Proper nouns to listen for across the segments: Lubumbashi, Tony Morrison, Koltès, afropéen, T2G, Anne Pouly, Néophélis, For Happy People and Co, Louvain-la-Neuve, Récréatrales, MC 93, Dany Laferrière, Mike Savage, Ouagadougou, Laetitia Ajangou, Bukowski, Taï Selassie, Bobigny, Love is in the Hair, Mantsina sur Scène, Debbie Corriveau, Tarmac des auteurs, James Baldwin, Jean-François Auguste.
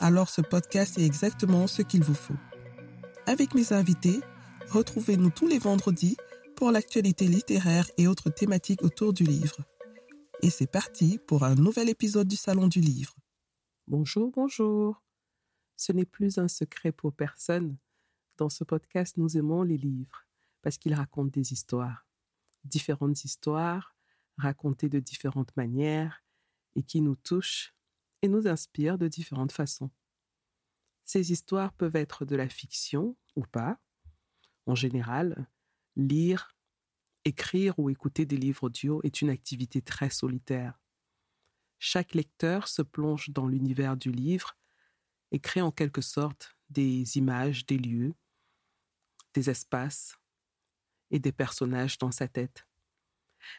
alors ce podcast est exactement ce qu'il vous faut. Avec mes invités, retrouvez-nous tous les vendredis pour l'actualité littéraire et autres thématiques autour du livre. Et c'est parti pour un nouvel épisode du Salon du Livre. Bonjour, bonjour. Ce n'est plus un secret pour personne. Dans ce podcast, nous aimons les livres parce qu'ils racontent des histoires. Différentes histoires, racontées de différentes manières et qui nous touchent et nous inspirent de différentes façons. Ces histoires peuvent être de la fiction ou pas. En général, lire, écrire ou écouter des livres audio est une activité très solitaire. Chaque lecteur se plonge dans l'univers du livre et crée en quelque sorte des images, des lieux, des espaces et des personnages dans sa tête.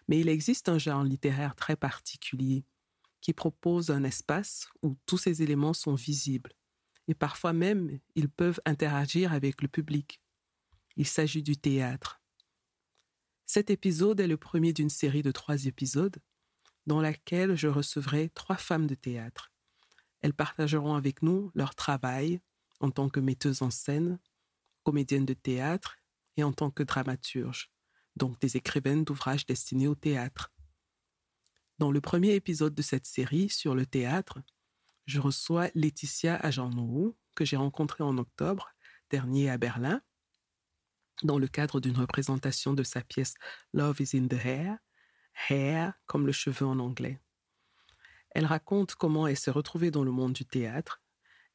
Mais il existe un genre littéraire très particulier qui propose un espace où tous ces éléments sont visibles et parfois même ils peuvent interagir avec le public. Il s'agit du théâtre. Cet épisode est le premier d'une série de 3 épisodes dans laquelle je recevrai 3 femmes de théâtre. Elles partageront avec nous leur travail en tant que metteuse en scène, comédienne de théâtre et en tant que dramaturge, donc des écrivaines d'ouvrages destinés au théâtre. Dans le premier épisode de cette série sur le théâtre, je reçois Laetitia Ajangou, que j'ai rencontrée en octobre dernier à Berlin, dans le cadre d'une représentation de sa pièce « Love is in the Hair », « hair » comme le cheveu en anglais. Elle raconte comment elle s'est retrouvée dans le monde du théâtre,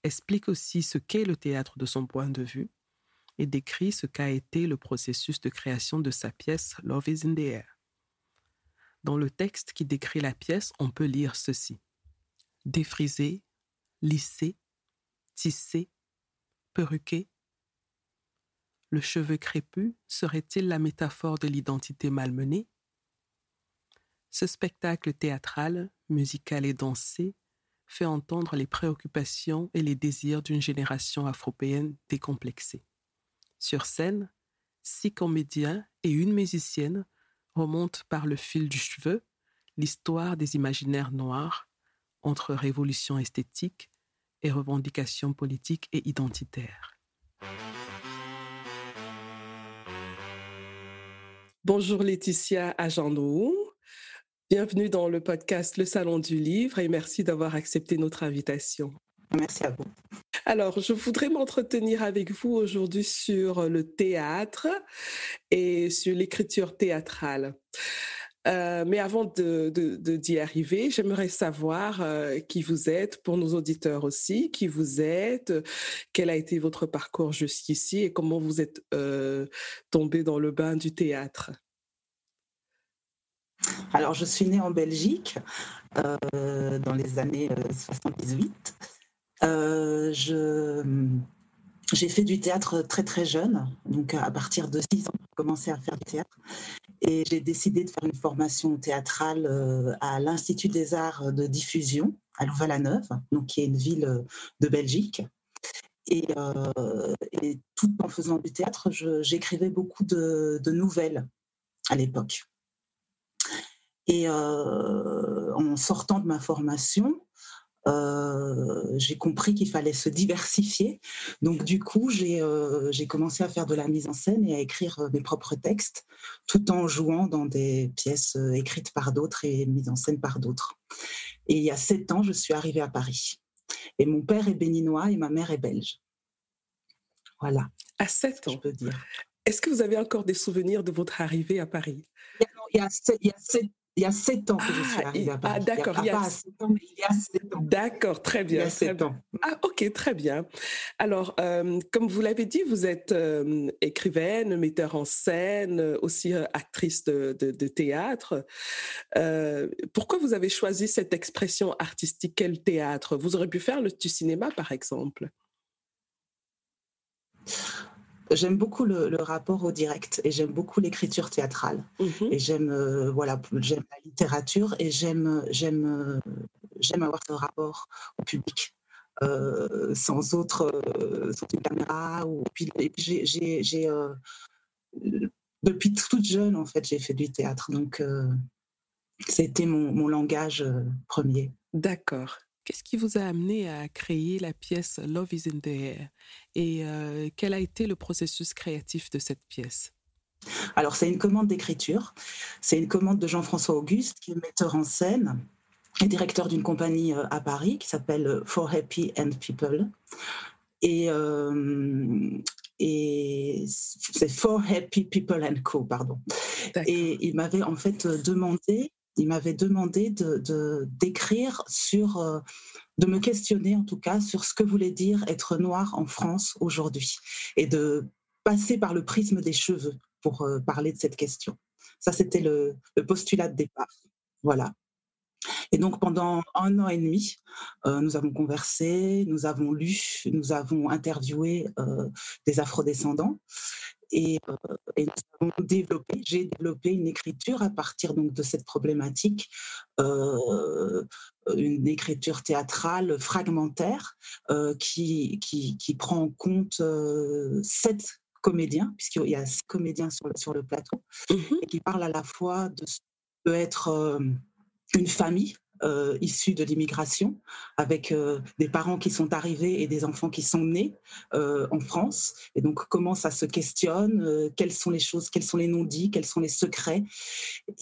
explique aussi ce qu'est le théâtre de son point de vue et décrit ce qu'a été le processus de création de sa pièce « Love is in the Air ». Dans le texte qui décrit la pièce, on peut lire ceci. « Défriser, lisser, tisser, perruquer, le cheveu crépus serait-il la métaphore de l'identité malmenée? Ce spectacle théâtral, musical et dansé fait entendre les préoccupations et les désirs d'une génération afropéenne décomplexée. Sur scène, 6 comédiens et une musicienne remontent par le fil du cheveu l'histoire des imaginaires noirs entre révolution esthétique et revendications politiques et identitaires. Bonjour Laetitia Ajangou, bienvenue dans le podcast Le Salon du Livre et merci d'avoir accepté notre invitation. Merci à vous. Alors, je voudrais m'entretenir avec vous aujourd'hui sur le théâtre et sur l'écriture théâtrale. Mais avant d'y arriver, j'aimerais savoir qui vous êtes, pour nos auditeurs aussi, qui vous êtes, quel a été votre parcours jusqu'ici et comment vous êtes tombée dans le bain du théâtre. Alors, je suis née en Belgique dans les années 78. J'ai fait du théâtre très très jeune, donc à partir de 6 ans, j'ai commencé à faire du théâtre. Et j'ai décidé de faire une formation théâtrale à l'Institut des Arts de Diffusion à Louvain-la-Neuve, donc qui est une ville de Belgique. Et tout en faisant du théâtre, j'écrivais beaucoup de nouvelles à l'époque. Et en sortant de ma formation, j'ai compris qu'il fallait se diversifier. Donc du coup, j'ai commencé à faire de la mise en scène et à écrire mes propres textes, tout en jouant dans des pièces écrites par d'autres et mises en scène par d'autres. Et il y a 7 ans, je suis arrivée à Paris. Et mon père est béninois et ma mère est belge. Voilà. À 7 ans, je peux dire. Est-ce que vous avez encore des souvenirs de votre arrivée à Paris? Il y a 7 ans que je suis arrivée à Paris. Ah, d'accord. Pas à 7 ans, mais il y a 7 ans. D'accord, très bien. Il y a 7 ans. Ah, ok, très bien. Alors, comme vous l'avez dit, vous êtes écrivaine, metteur en scène, aussi actrice de théâtre. Pourquoi vous avez choisi cette expression artistique? Quel théâtre? Vous auriez pu faire du cinéma, par exemple. J'aime beaucoup le rapport au direct et j'aime beaucoup l'écriture théâtrale. Et j'aime j'aime la littérature et j'aime avoir ce rapport au public. Sans une caméra ou j'ai depuis toute jeune en fait j'ai fait du théâtre, donc c'était mon langage premier. D'accord. Qu'est-ce qui vous a amené à créer la pièce Love is in the Hair et quel a été le processus créatif de cette pièce? Alors c'est une commande d'écriture, c'est une commande de Jean-François Auguste qui est metteur en scène et directeur d'une compagnie à Paris qui s'appelle For Happy People et c'est For Happy People and Co, pardon. D'accord. Et il m'avait demandé d'écrire sur de me questionner en tout cas sur ce que voulait dire être noir en France aujourd'hui et de passer par le prisme des cheveux pour parler de cette question. Ça c'était le postulat de départ. Voilà. Et donc pendant 1 an et demi, nous avons conversé, nous avons lu, nous avons interviewé des afrodescendants et nous avons j'ai développé une écriture à partir donc de cette problématique, une écriture théâtrale fragmentaire qui prend en compte 7 comédiens, puisqu'il y a 7 comédiens sur le plateau, et qui parlent à la fois de ce qui peut être... une famille issue de l'immigration, avec des parents qui sont arrivés et des enfants qui sont nés en France. Et donc, comment ça se questionne, quelles sont les choses, quels sont les non-dits, quels sont les secrets.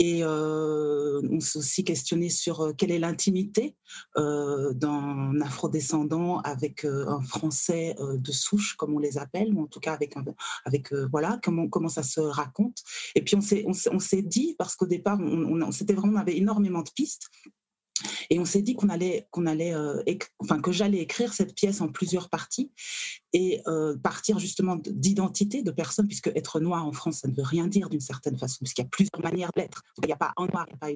Et on s'est aussi questionné sur quelle est l'intimité d'un afrodescendant avec un Français de souche, comme on les appelle, ou en tout cas comment ça se raconte. Et puis, on s'est dit, parce qu'au départ, on avait énormément de pistes, et on s'est dit que j'allais écrire cette pièce en plusieurs parties et partir justement d'identité de personnes, puisque être noir en France, ça ne veut rien dire d'une certaine façon, puisqu'il y a plusieurs manières d'être. Il n'y a pas un noir, il n'y a pas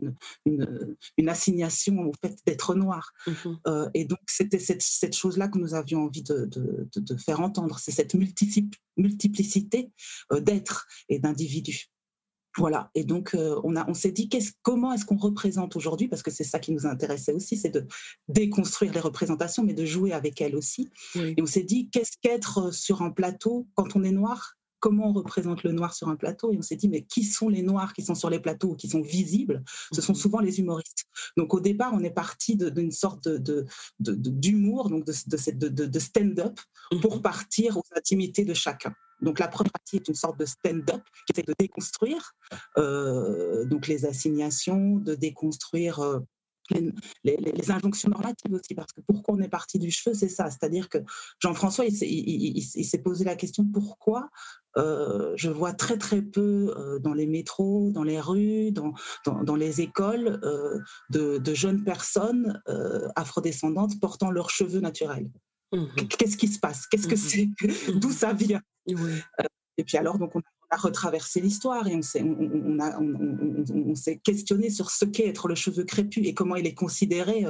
une assignation au fait d'être noir. Et donc, c'était cette chose-là que nous avions envie de faire entendre, c'est cette multiplicité d'êtres et d'individus. Voilà, et donc on s'est dit comment est-ce qu'on représente aujourd'hui, parce que c'est ça qui nous intéressait aussi, c'est de déconstruire les représentations, mais de jouer avec elles aussi. Oui. Et on s'est dit, qu'est-ce qu'être sur un plateau quand on est noir ? Comment on représente le noir sur un plateau ? Et on s'est dit, mais qui sont les noirs qui sont sur les plateaux ou qui sont visibles ? Ce sont souvent les humoristes. Donc au départ, on est parti d'une sorte d'humour, donc de stand-up, pour partir aux intimités de chacun. Donc la première partie est une sorte de stand-up qui essaie de déconstruire donc les assignations, de déconstruire les injonctions normatives aussi, parce que pourquoi on est parti du cheveu, c'est ça. C'est-à-dire que Jean-François, il s'est posé la question pourquoi je vois très très peu dans les métros, dans les rues, dans les écoles de jeunes personnes afrodescendantes portant leurs cheveux naturels. Qu'est-ce qui se passe ? Qu'est-ce que c'est ? D'où ça vient ? Et puis alors, donc, on a retraversé l'histoire et on s'est questionné sur ce qu'est être le cheveu crépus et comment il est considéré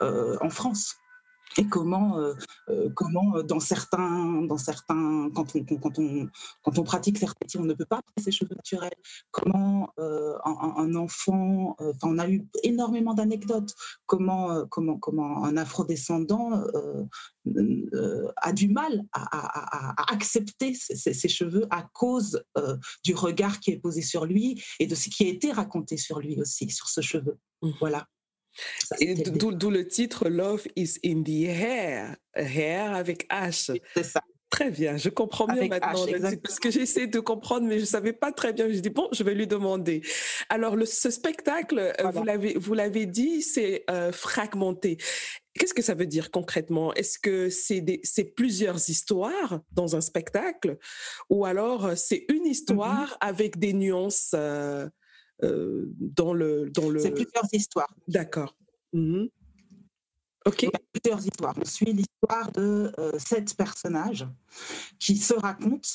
en France. Et comment dans certains quand on pratique certains métiers, on ne peut pas avoir ses cheveux naturels. Comment un enfant, on a eu énormément d'anecdotes. Comment un afrodescendant a du mal à accepter ses cheveux à cause du regard qui est posé sur lui et de ce qui a été raconté sur lui aussi, sur ce cheveu. Voilà. Et d'où le titre Love is in the Hair, hair avec H. C'est ça. Très bien, je comprends mieux avec maintenant H, parce que j'essaie de comprendre, mais je savais pas très bien. Je dis bon, je vais lui demander. Alors ce spectacle, voilà. vous l'avez dit, c'est fragmenté. Qu'est-ce que ça veut dire concrètement ? Est-ce que c'est plusieurs histoires dans un spectacle, ou alors c'est une histoire avec des nuances dans le... C'est plusieurs histoires. D'accord. Ok. Plusieurs histoires. On suit l'histoire de 7 personnages qui se racontent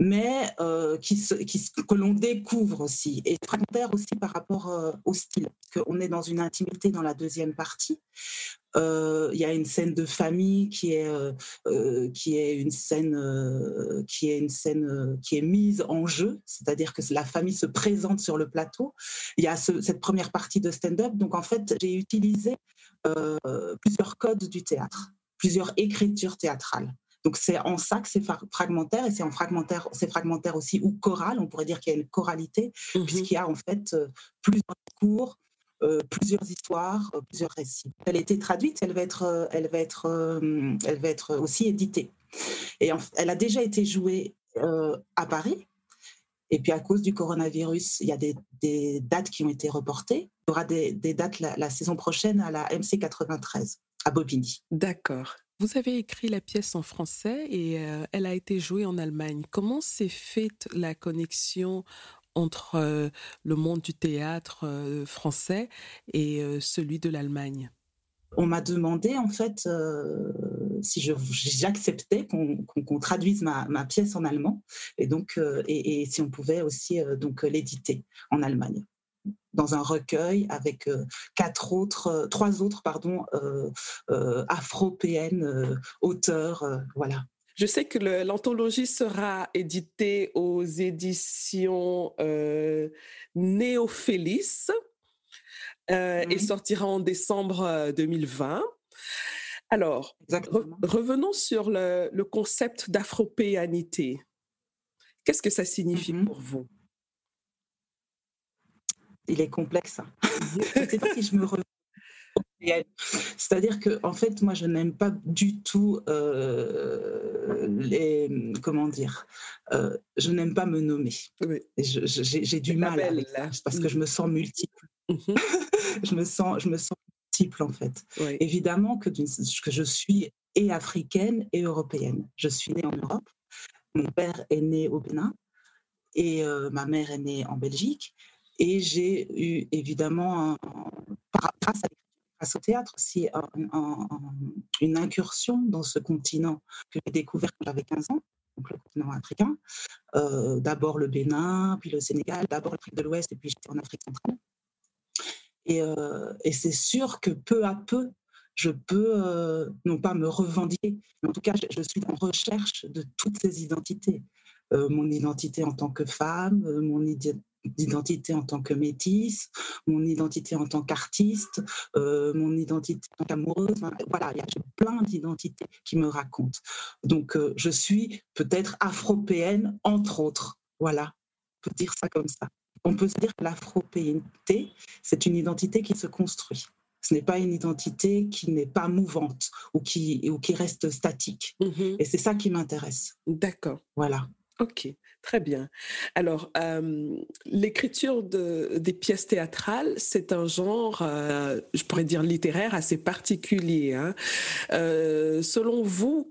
mais que l'on découvre aussi, et fragmentaire aussi par rapport au style, parce qu'on est dans une intimité dans la deuxième partie. Il y a une scène de famille qui est mise en jeu, c'est-à-dire que la famille se présente sur le plateau. Il y a cette première partie de stand-up. Donc en fait, j'ai utilisé plusieurs codes du théâtre, plusieurs écritures théâtrales. Donc c'est en ça que c'est fragmentaire, et c'est fragmentaire aussi, ou choral, on pourrait dire qu'il y a une choralité, puisqu'il y a en fait plusieurs discours, plusieurs histoires, plusieurs récits. Elle a été traduite, elle va être aussi éditée. Et elle a déjà été jouée à Paris, et puis à cause du coronavirus, il y a des dates qui ont été reportées. Il y aura des dates la saison prochaine à la MC 93, à Bobigny. D'accord. Vous avez écrit la pièce en français et elle a été jouée en Allemagne. Comment s'est faite la connexion entre le monde du théâtre français et celui de l'Allemagne ? On m'a demandé en fait si j'acceptais qu'on traduise ma pièce en allemand, et donc et si on pouvait aussi donc l'éditer en Allemagne, dans un recueil avec trois autres afropéennes auteurs, voilà. Je sais que l'anthologie sera éditée aux éditions Néophélis et sortira en décembre 2020. Alors, revenons sur le concept d'afropéanité. Qu'est-ce que ça signifie pour vous ? Il est complexe. Je ne sais pas si je me reviens. C'est-à-dire que, en fait, moi, je n'aime pas du tout je n'aime pas me nommer. Oui. J'ai du mal parce que je me sens multiple. Je me sens multiple, en fait. Oui. Évidemment que je suis et africaine et européenne. Je suis née en Europe. Mon père est né au Bénin et ma mère est née en Belgique. Et j'ai eu, évidemment, grâce au théâtre aussi, une incursion dans ce continent que j'ai découvert quand j'avais 15 ans, donc le continent africain. D'abord le Bénin, puis le Sénégal, d'abord l'Afrique de l'Ouest, et puis j'étais en Afrique centrale. Et c'est sûr que peu à peu, je peux, non pas me revendiquer, mais en tout cas, je suis en recherche de toutes ces identités. Mon identité en tant que femme, mon identité en tant que métisse, mon identité en tant qu'artiste, mon identité en tant qu'amoureuse. Voilà, il y a plein d'identités qui me racontent. Donc, je suis peut-être afropéenne, entre autres. Voilà, on peut dire ça comme ça. On peut se dire que l'afropéenneté, c'est une identité qui se construit. Ce n'est pas une identité qui n'est pas mouvante ou qui reste statique. Et c'est ça qui m'intéresse. D'accord. Voilà. Ok, très bien. Alors, l'écriture des pièces théâtrales, c'est un genre, je pourrais dire littéraire, assez particulier. Hein. Selon vous,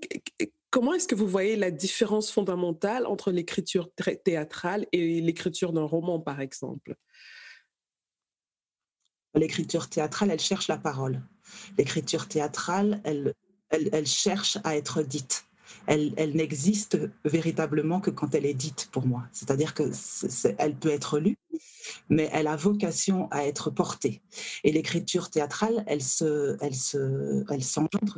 comment est-ce que vous voyez la différence fondamentale entre l'écriture théâtrale et l'écriture d'un roman, par exemple ? L'écriture théâtrale, elle cherche la parole. L'écriture théâtrale, elle cherche à être dite. Elle n'existe véritablement que quand elle est dite, pour moi. C'est-à-dire que elle peut être lue, mais elle a vocation à être portée. Et l'écriture théâtrale, elle s'engendre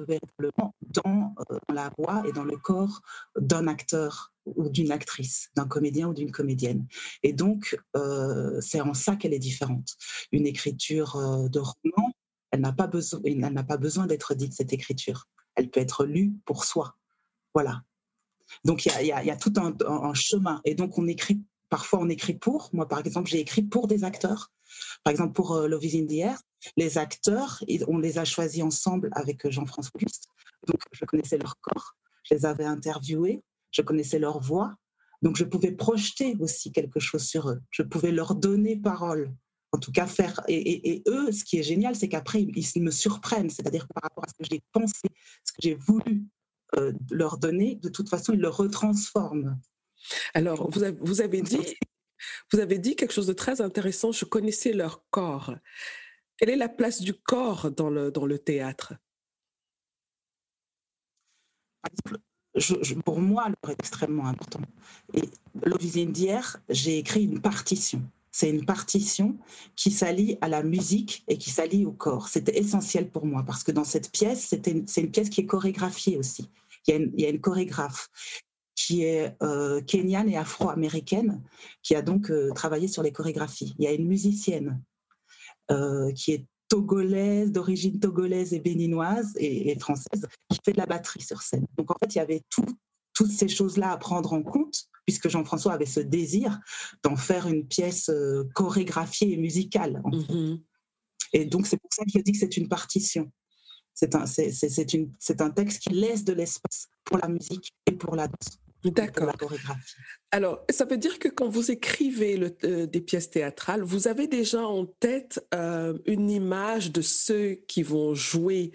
véritablement dans la voix et dans le corps d'un acteur ou d'une actrice, d'un comédien ou d'une comédienne. Et donc, c'est en ça qu'elle est différente. Une écriture de roman, elle n'a pas besoin d'être dite, cette écriture. Elle peut être lue pour soi. Voilà. Donc, il y a tout un chemin. Et donc, parfois on écrit pour. Moi, par exemple, j'ai écrit pour des acteurs. Par exemple, pour Love is in the Hair, les acteurs, on les a choisis ensemble avec Jean-François Auguste. Donc, je connaissais leur corps, je les avais interviewés, je connaissais leur voix. Donc, je pouvais projeter aussi quelque chose sur eux. Je pouvais leur donner parole. En tout cas, et eux, ce qui est génial, c'est qu'après, ils me surprennent. C'est-à-dire que par rapport à ce que j'ai pensé, ce que j'ai voulu leur donner, de toute façon, ils le retransforment. Alors, vous avez dit quelque chose de très intéressant. Je connaissais leur corps. Quelle est la place du corps dans le théâtre ? Par exemple, pour moi, l'œuvre est extrêmement importante. Et Love is in the Hair, j'ai écrit une partition. C'est une partition qui s'allie à la musique et qui s'allie au corps. C'était essentiel pour moi parce que dans cette pièce, c'est une pièce qui est chorégraphiée aussi. Il y a une chorégraphe qui est kenyane et afro-américaine, qui a donc travaillé sur les chorégraphies. Il y a une musicienne qui est togolaise, d'origine togolaise et béninoise et française, qui fait de la batterie sur scène. Donc en fait, il y avait toutes ces choses-là à prendre en compte, puisque Jean-François avait ce désir d'en faire une pièce chorégraphiée et musicale. En fait. Mm-hmm. Et donc c'est pour ça que je dis que c'est une partition. C'est un texte qui laisse de l'espace pour la musique et pour la danse. D'accord. La chorégraphie. Alors, ça veut dire que quand vous écrivez des pièces théâtrales, vous avez déjà en tête une image de ceux qui vont jouer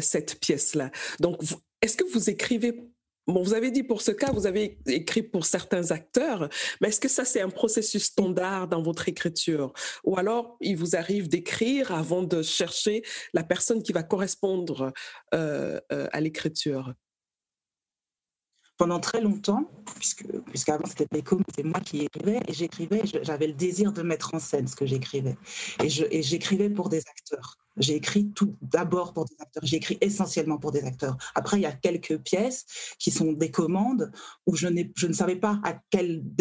cette pièce-là. Donc, est-ce que vous écrivez... Bon, vous avez dit pour ce cas, vous avez écrit pour certains acteurs, mais est-ce que ça, c'est un processus standard dans votre écriture? Ou alors, il vous arrive d'écrire avant de chercher la personne qui va correspondre à l'écriture? Pendant très longtemps, puisqu'avant c'était c'est moi qui écrivais, et j'écrivais, j'avais le désir de mettre en scène ce que j'écrivais. Et j'écrivais pour des acteurs. J'ai écrit tout d'abord pour des acteurs, j'ai écrit essentiellement pour des acteurs. Après, il y a quelques pièces qui sont des commandes où je ne savais pas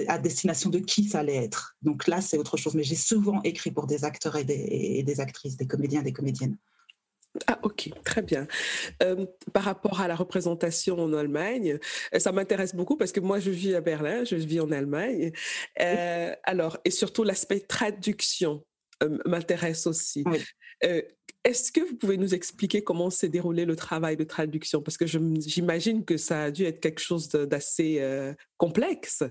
à destination de qui ça allait être. Donc là, c'est autre chose. Mais j'ai souvent écrit pour des acteurs et des actrices, des comédiens, des comédiennes. Ah, ok, très bien. Par rapport à la représentation en Allemagne, ça m'intéresse beaucoup parce que moi, je vis à Berlin, je vis en Allemagne. Alors, et surtout, l'aspect traduction m'intéresse aussi. Oui. Est-ce que vous pouvez nous expliquer comment s'est déroulé le travail de traduction? Parce que j'imagine que ça a dû être quelque chose d'assez complexe.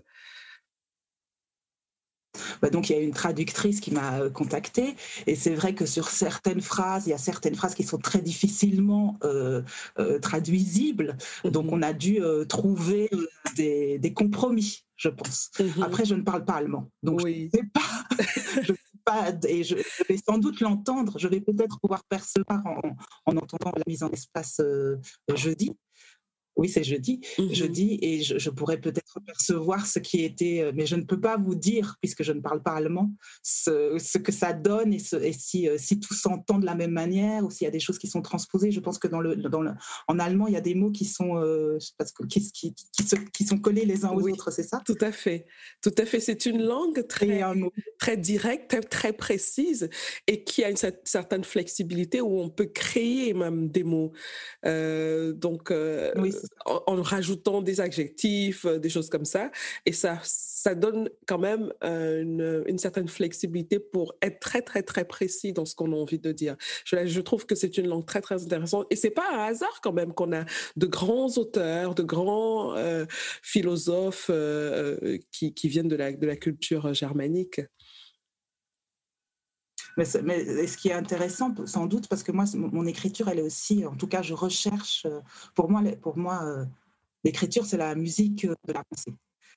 Bah donc il y a une traductrice qui m'a contactée et c'est vrai que sur certaines phrases, il y a certaines phrases qui sont très difficilement traduisibles, donc on a dû trouver des compromis, je pense. Mm-hmm. Après, je ne parle pas allemand, donc oui. Je ne sais pas et je vais sans doute l'entendre, je vais peut-être pouvoir percevoir en entendant la mise en espace jeudi. Oui, c'est jeudi. Mm-hmm. Jeudi, et je pourrais peut-être percevoir ce qui était... Mais je ne peux pas vous dire, puisque je ne parle pas allemand, ce que ça donne et si tout s'entend de la même manière ou s'il y a des choses qui sont transposées. Je pense que en allemand, il y a des mots qui sont, qui sont collés les uns aux autres, c'est ça? Tout à fait. C'est une langue très directe, très précise et qui a une certaine flexibilité où on peut créer même des mots. Oui. En rajoutant des adjectifs, des choses comme ça, et ça donne quand même une certaine flexibilité pour être très très très précis dans ce qu'on a envie de dire. Je trouve que c'est une langue très très intéressante et c'est pas un hasard quand même qu'on a de grands auteurs, de grands philosophes qui viennent de la culture germanique. Mais ce qui est intéressant, sans doute, parce que moi, mon écriture, elle est aussi, en tout cas, je recherche, pour moi, l'écriture, c'est la musique de la pensée.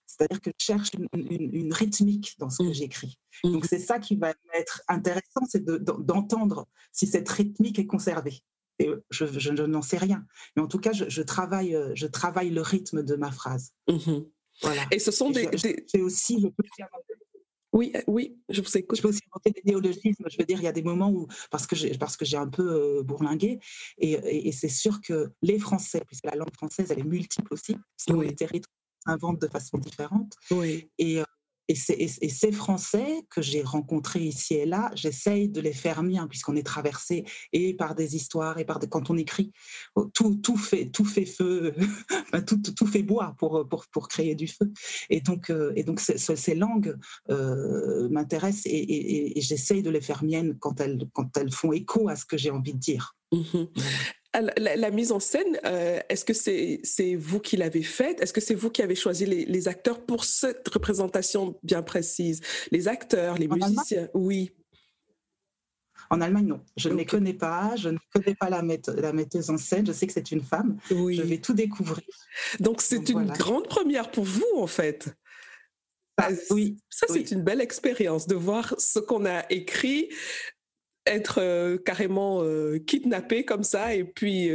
C'est-à-dire que je cherche une rythmique dans ce que j'écris. Donc, c'est ça qui va être intéressant, c'est d'entendre si cette rythmique est conservée. Et je n'en sais rien. Mais en tout cas, je travaille le rythme de ma phrase. Mmh. Voilà. Et ce sont Oui, je vous écoute. Je peux aussi inventer des néologismes. Je veux dire, il y a des moments où, parce que j'ai un peu bourlingué, et c'est sûr que les Français, puisque la langue française, elle est multiple aussi, parce que les territoires s'inventent de façon différente. Oui. Et ces Français que j'ai rencontrés ici et là, j'essaye de les faire miens, puisqu'on est traversé et par des histoires, et quand on écrit, tout fait feu, tout fait bois pour créer du feu. Et donc ces langues m'intéressent et j'essaye de les faire miennes quand elles font écho à ce que j'ai envie de dire. Mmh. La mise en scène, est-ce que c'est vous qui l'avez faite? Est-ce que c'est vous qui avez choisi les acteurs pour cette représentation bien précise? Les acteurs, les musiciens, oui. En Allemagne, non. Je ne les connais pas. Je ne connais pas la metteuse en scène. Je sais que c'est une femme. Oui. Je vais tout découvrir. Donc, c'est une grande première pour vous, en fait. Ça, c'est une belle expérience de voir ce qu'on a écrit être carrément kidnappé comme ça et puis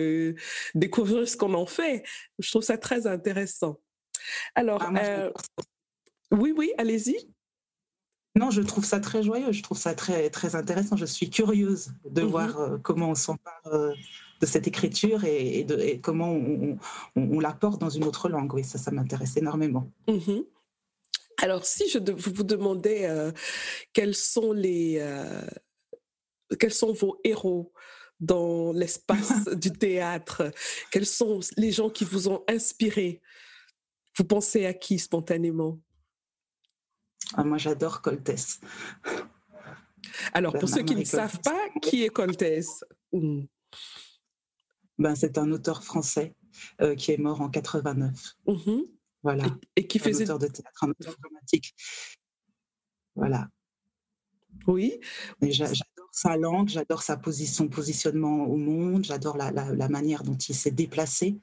découvrir ce qu'on en fait. Je trouve ça très intéressant. Alors, oui, allez-y. Non, je trouve ça très joyeux, je trouve ça très, très intéressant. Je suis curieuse de voir comment on s'empare de cette écriture et comment on la porte dans une autre langue. Oui, ça m'intéresse énormément. Mm-hmm. Alors, si je vous demandais quels sont vos héros dans l'espace du théâtre, quels sont les gens qui vous ont inspiré, vous pensez à qui spontanément? Ah, moi, j'adore Koltès. Alors, pour ceux qui ne savent pas, qui est Koltès? C'est un auteur français qui est mort en 89. Mm-hmm. Voilà. Et qui faisait... Un auteur de théâtre, un auteur dramatique. Voilà. Oui. Et j'adore sa langue, j'adore son positionnement au monde, j'adore la manière dont il s'est déplacé.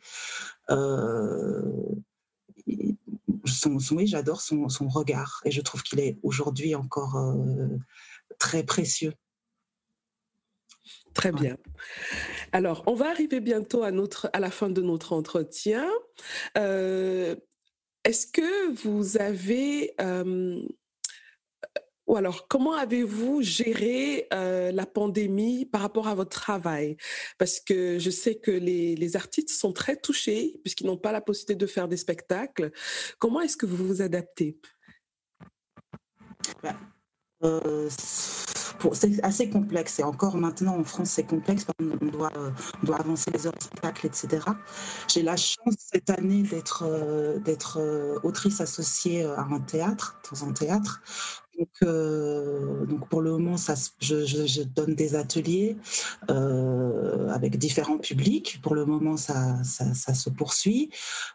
Oui, j'adore son regard et je trouve qu'il est aujourd'hui encore très précieux. Très bien. Alors, on va arriver bientôt à la fin de notre entretien. Est-ce que vous avez... Ou alors, comment avez-vous géré la pandémie par rapport à votre travail? Parce que je sais que les artistes sont très touchés puisqu'ils n'ont pas la possibilité de faire des spectacles. Comment est-ce que vous vous adaptez? C'est assez complexe et encore maintenant en France c'est complexe, on doit avancer les heures de spectacle, etc. J'ai la chance cette année d'être autrice associée à un théâtre. Donc pour le moment, je donne des ateliers avec différents publics. Pour le moment, ça se poursuit.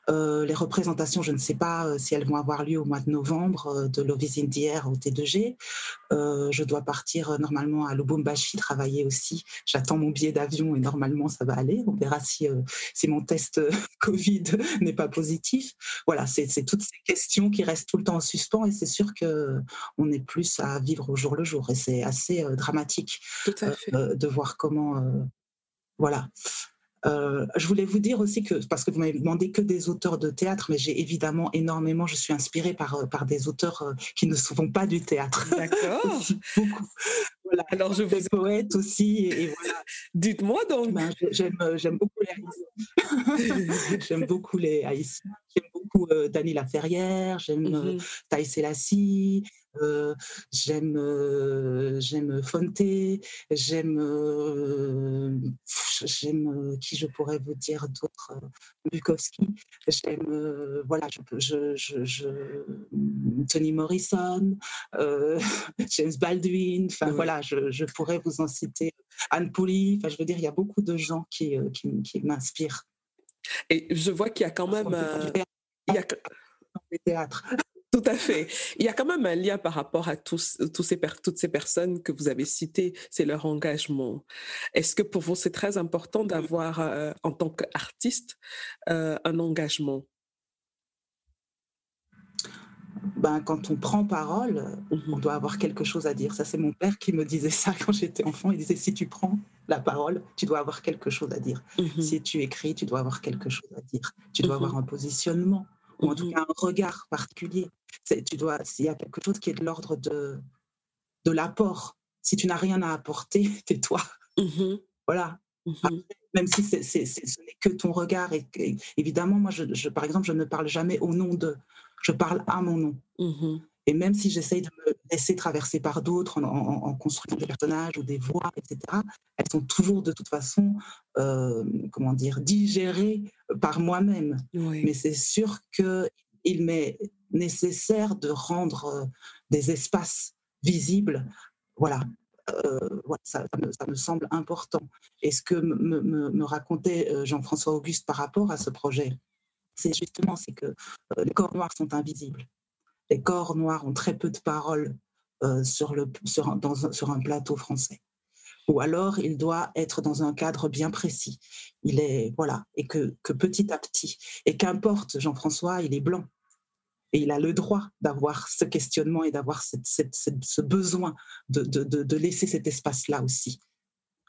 Les représentations, je ne sais pas si elles vont avoir lieu au mois de novembre, de Love is in the Hair au T2G. Je dois partir normalement à Lubumbashi travailler aussi. J'attends mon billet d'avion et normalement, ça va aller. On verra si mon test Covid n'est pas positif. Voilà, c'est toutes ces questions qui restent tout le temps en suspens et c'est sûr qu'on est plus à vivre au jour le jour et c'est assez dramatique de voir comment voilà. Je voulais vous dire aussi que, parce que vous m'avez demandé que des auteurs de théâtre, mais j'ai évidemment énormément, je suis inspirée par des auteurs qui ne sont pas du théâtre. D'accord. Beaucoup. Voilà. Alors je vous poète aussi et voilà. Dites-moi donc. J'aime beaucoup les Haïtiens. J'aime beaucoup les Haïtiens. J'aime beaucoup Dany Laferrière. J'aime Taï Selassie. J'aime Fonte, j'aime qui je pourrais vous dire d'autres, Bukowski, j'aime Tony Morrison, James Baldwin, je pourrais vous en citer, Anne Pouly, il y a beaucoup de gens qui m'inspirent. Et je vois qu'il y a quand même des théâtres. Tout à fait. Il y a quand même un lien par rapport à toutes ces personnes que vous avez citées, c'est leur engagement. Est-ce que pour vous, c'est très important d'avoir, en tant qu'artiste, un engagement ? Quand on prend parole, on doit avoir quelque chose à dire. Ça, c'est mon père qui me disait ça quand j'étais enfant. Il disait, si tu prends la parole, tu dois avoir quelque chose à dire. Si tu écris, tu dois avoir quelque chose à dire. Tu dois avoir un positionnement. Ou en tout cas un regard particulier. S'il y a quelque chose qui est de l'ordre de l'apport, si tu n'as rien à apporter, tais-toi. Voilà. Après, même si ce n'est que ton regard. Et évidemment, moi, par exemple, je ne parle jamais au nom de. Je parle à mon nom. Et même si j'essaye de me laisser traverser par d'autres en construisant des personnages ou des voix, etc., elles sont toujours de toute façon, digérées par moi-même. Oui. Mais c'est sûr qu'il m'est nécessaire de rendre des espaces visibles. Ça me semble important. Et ce que me racontait Jean-François Auguste par rapport à ce projet, c'est justement que les corps noirs sont invisibles. Les corps noirs ont très peu de paroles sur un plateau français. Ou alors, il doit être dans un cadre bien précis. Et que petit à petit. Et qu'importe, Jean-François, il est blanc. Et il a le droit d'avoir ce questionnement et d'avoir ce besoin de laisser cet espace-là aussi.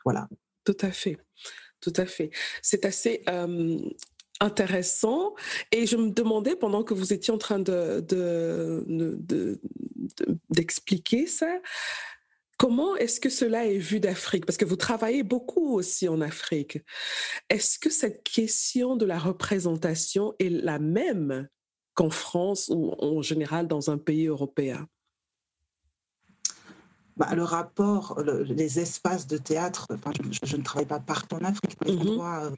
Voilà. Tout à fait. Tout à fait. C'est assez intéressant. Et je me demandais, pendant que vous étiez en train d'expliquer ça, comment est-ce que cela est vu d'Afrique? Parce que vous travaillez beaucoup aussi en Afrique. Est-ce que cette question de la représentation est la même qu'en France ou en général dans un pays européen? Le rapport, les espaces de théâtre, je ne travaille pas partout en Afrique, mais les endroits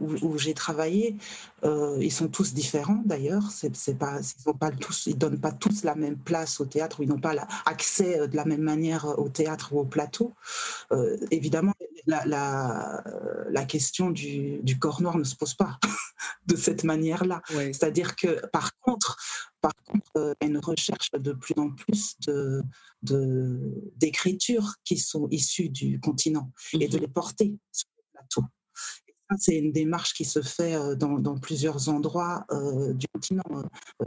où j'ai travaillé, ils sont tous différents d'ailleurs. Ils ne donnent pas tous la même place au théâtre, ou ils n'ont pas accès de la même manière au théâtre ou au plateau. Évidemment, la question du corps noir ne se pose pas de cette manière-là. Ouais. C'est-à-dire que, par contre, une recherche de plus en plus d'écritures qui sont issues du continent et de les porter sur le plateau. Et ça, c'est une démarche qui se fait dans plusieurs endroits du continent.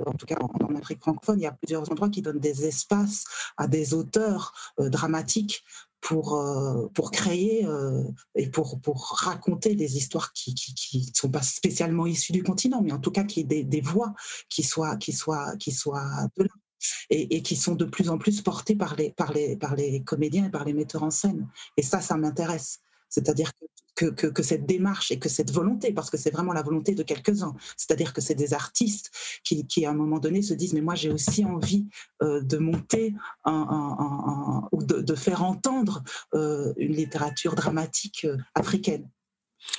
En tout cas, en Afrique francophone, il y a plusieurs endroits qui donnent des espaces à des auteurs dramatiques pour créer et pour raconter des histoires qui ne sont pas spécialement issues du continent, mais en tout cas qui des voix qui soient de là et qui sont de plus en plus portées par les comédiens et par les metteurs en scène. Et ça m'intéresse. C'est-à-dire que cette démarche et que cette volonté, parce que c'est vraiment la volonté de quelques-uns, c'est-à-dire que c'est des artistes qui à un moment donné se disent « mais moi j'ai aussi envie de monter ou de faire entendre une littérature dramatique africaine ».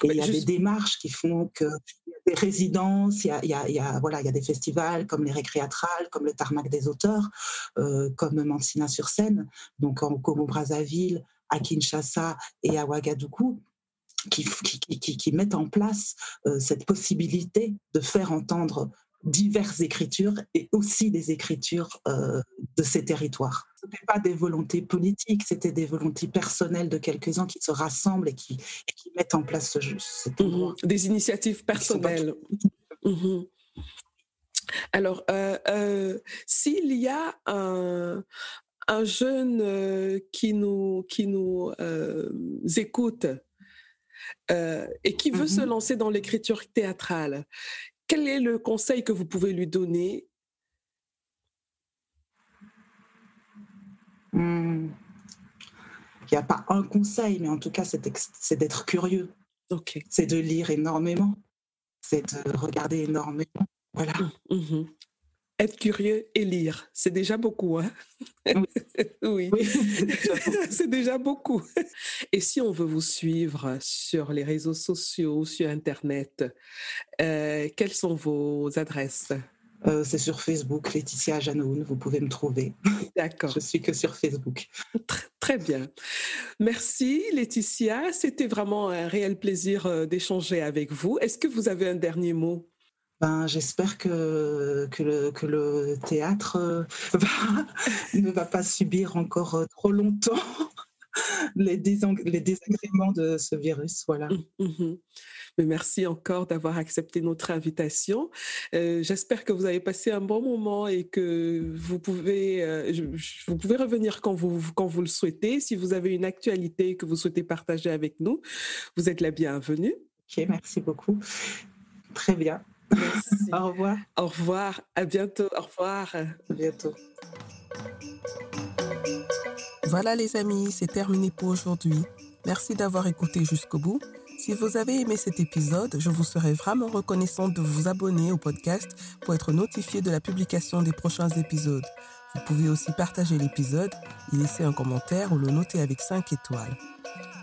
Et il y a des démarches qui font que il y a des résidences, il y a des festivals comme les Récréatrales, comme le Tarmac des auteurs, comme Mantsina sur Scène, donc en Congo-Brazzaville, à Kinshasa et à Ouagadougou, qui mettent en place cette possibilité de faire entendre diverses écritures et aussi des écritures de ces territoires. Ce n'était pas des volontés politiques, c'était des volontés personnelles de quelques-uns qui se rassemblent et qui mettent en place ce jeu. Des initiatives personnelles. Alors, s'il y a un jeune qui nous écoute et qui veut se lancer dans l'écriture théâtrale, quel est le conseil que vous pouvez lui donner? Il n'y a pas un conseil, mais en tout cas, c'est d'être curieux. Okay. C'est de lire énormément, c'est de regarder énormément. Voilà. Être curieux et lire, c'est déjà beaucoup, hein? Oui. C'est déjà beaucoup. Et si on veut vous suivre sur les réseaux sociaux, sur Internet, quelles sont vos adresses? C'est sur Facebook, Laetitia Ajangou, vous pouvez me trouver. D'accord. Je suis que sur Facebook. Très bien. Merci Laetitia, c'était vraiment un réel plaisir d'échanger avec vous. Est-ce que vous avez un dernier mot? J'espère que le théâtre ne va pas subir encore trop longtemps les désagréments de ce virus. Voilà. Mais merci encore d'avoir accepté notre invitation. J'espère que vous avez passé un bon moment et que vous pouvez revenir quand vous le souhaitez. Si vous avez une actualité que vous souhaitez partager avec nous, vous êtes la bienvenue. Ok, merci beaucoup. Très bien. Merci. Au revoir. Au revoir. À bientôt. Au revoir. À bientôt. Voilà les amis, c'est terminé pour aujourd'hui. Merci d'avoir écouté jusqu'au bout. Si vous avez aimé cet épisode, je vous serais vraiment reconnaissante de vous abonner au podcast pour être notifié de la publication des prochains épisodes. Vous pouvez aussi partager l'épisode, y laisser un commentaire ou le noter avec 5 étoiles.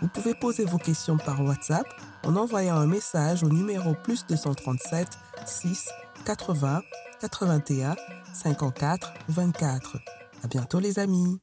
Vous pouvez poser vos questions par WhatsApp en envoyant un message au numéro +237 6 80 81 54 24. À bientôt les amis.